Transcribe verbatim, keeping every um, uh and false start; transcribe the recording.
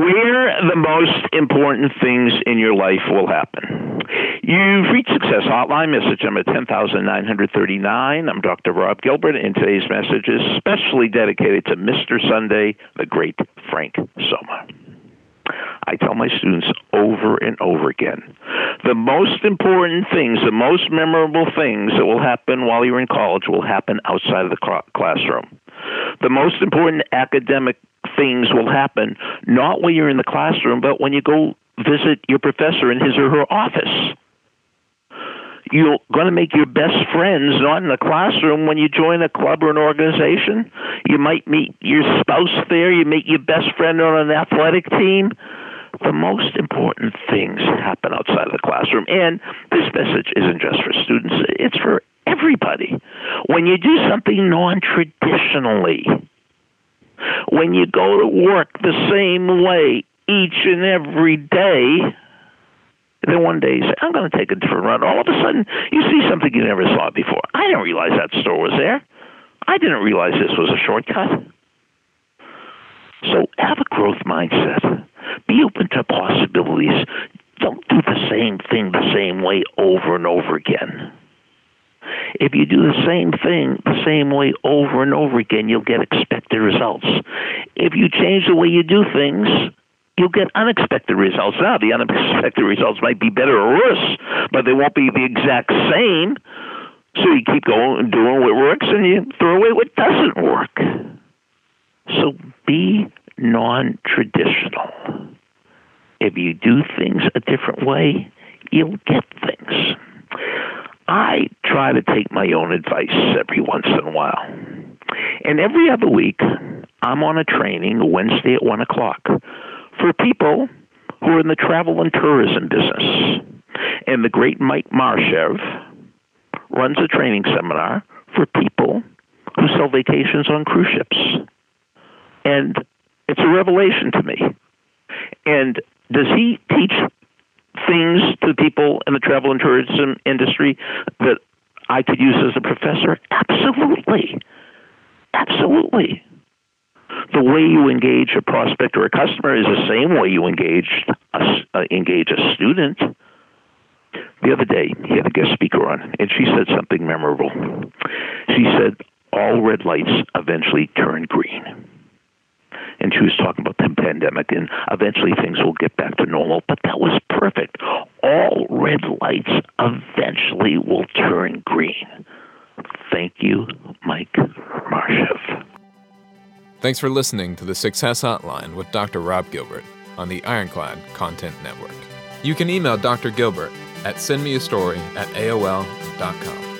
where the most important things in your life will happen. You've reached Success Hotline, message number ten thousand nine hundred thirty-nine. I'm Doctor Rob Gilbert, and today's message is specially dedicated to Mister Sunday, the great Frank Soma. I tell my students over and over again, the most important things, the most memorable things that will happen while you're in college will happen outside of the classroom. The most important academic things will happen not when you're in the classroom, but when you go visit your professor in his or her office. You're going to make your best friends not in the classroom. When you join a club or an organization, you might meet your spouse there. You meet your best friend on an athletic team. The most important things happen outside of the classroom. And this message isn't just for students. It's for everybody. When you do something non-traditionally, when you go to work the same way each and every day, then one day you say, I'm going to take a different run. All of a sudden, you see something you never saw before. I didn't realize that store was there. I didn't realize this was a shortcut. So have a growth mindset. Be open to possibilities. Don't do the same thing the same way over and over again. If you do the same thing the same way over and over again, you'll get expected results. If you change the way you do things, you'll get unexpected results. Now, the unexpected results might be better or worse, but they won't be the exact same. So you keep going and doing what works, and you throw away what doesn't work. So be non-traditional. If you do things a different way, you'll get things. I try to take my own advice every once in a while. And every other week, I'm on a training Wednesday at one o'clock for people who are in the travel and tourism business. And the great Mike Marchev runs a training seminar for people who sell vacations on cruise ships. And it's a revelation to me. And does he teach things to people in the travel and tourism industry that I could use as a professor? Absolutely. Absolutely. The way you engage a prospect or a customer is the same way you engage a, uh, engage a student. The other day, he had a guest speaker on, and she said something memorable. She said, all red lights eventually turn green. And she was talking about the pandemic, and eventually things will get back to normal. But that was perfect. All red lights eventually will turn green. Thank you, Mike Marchev. Thanks for listening to the Success Hotline with Doctor Rob Gilbert on the Ironclad Content Network. You can email Doctor Gilbert at sendmeastory at A O L dot com.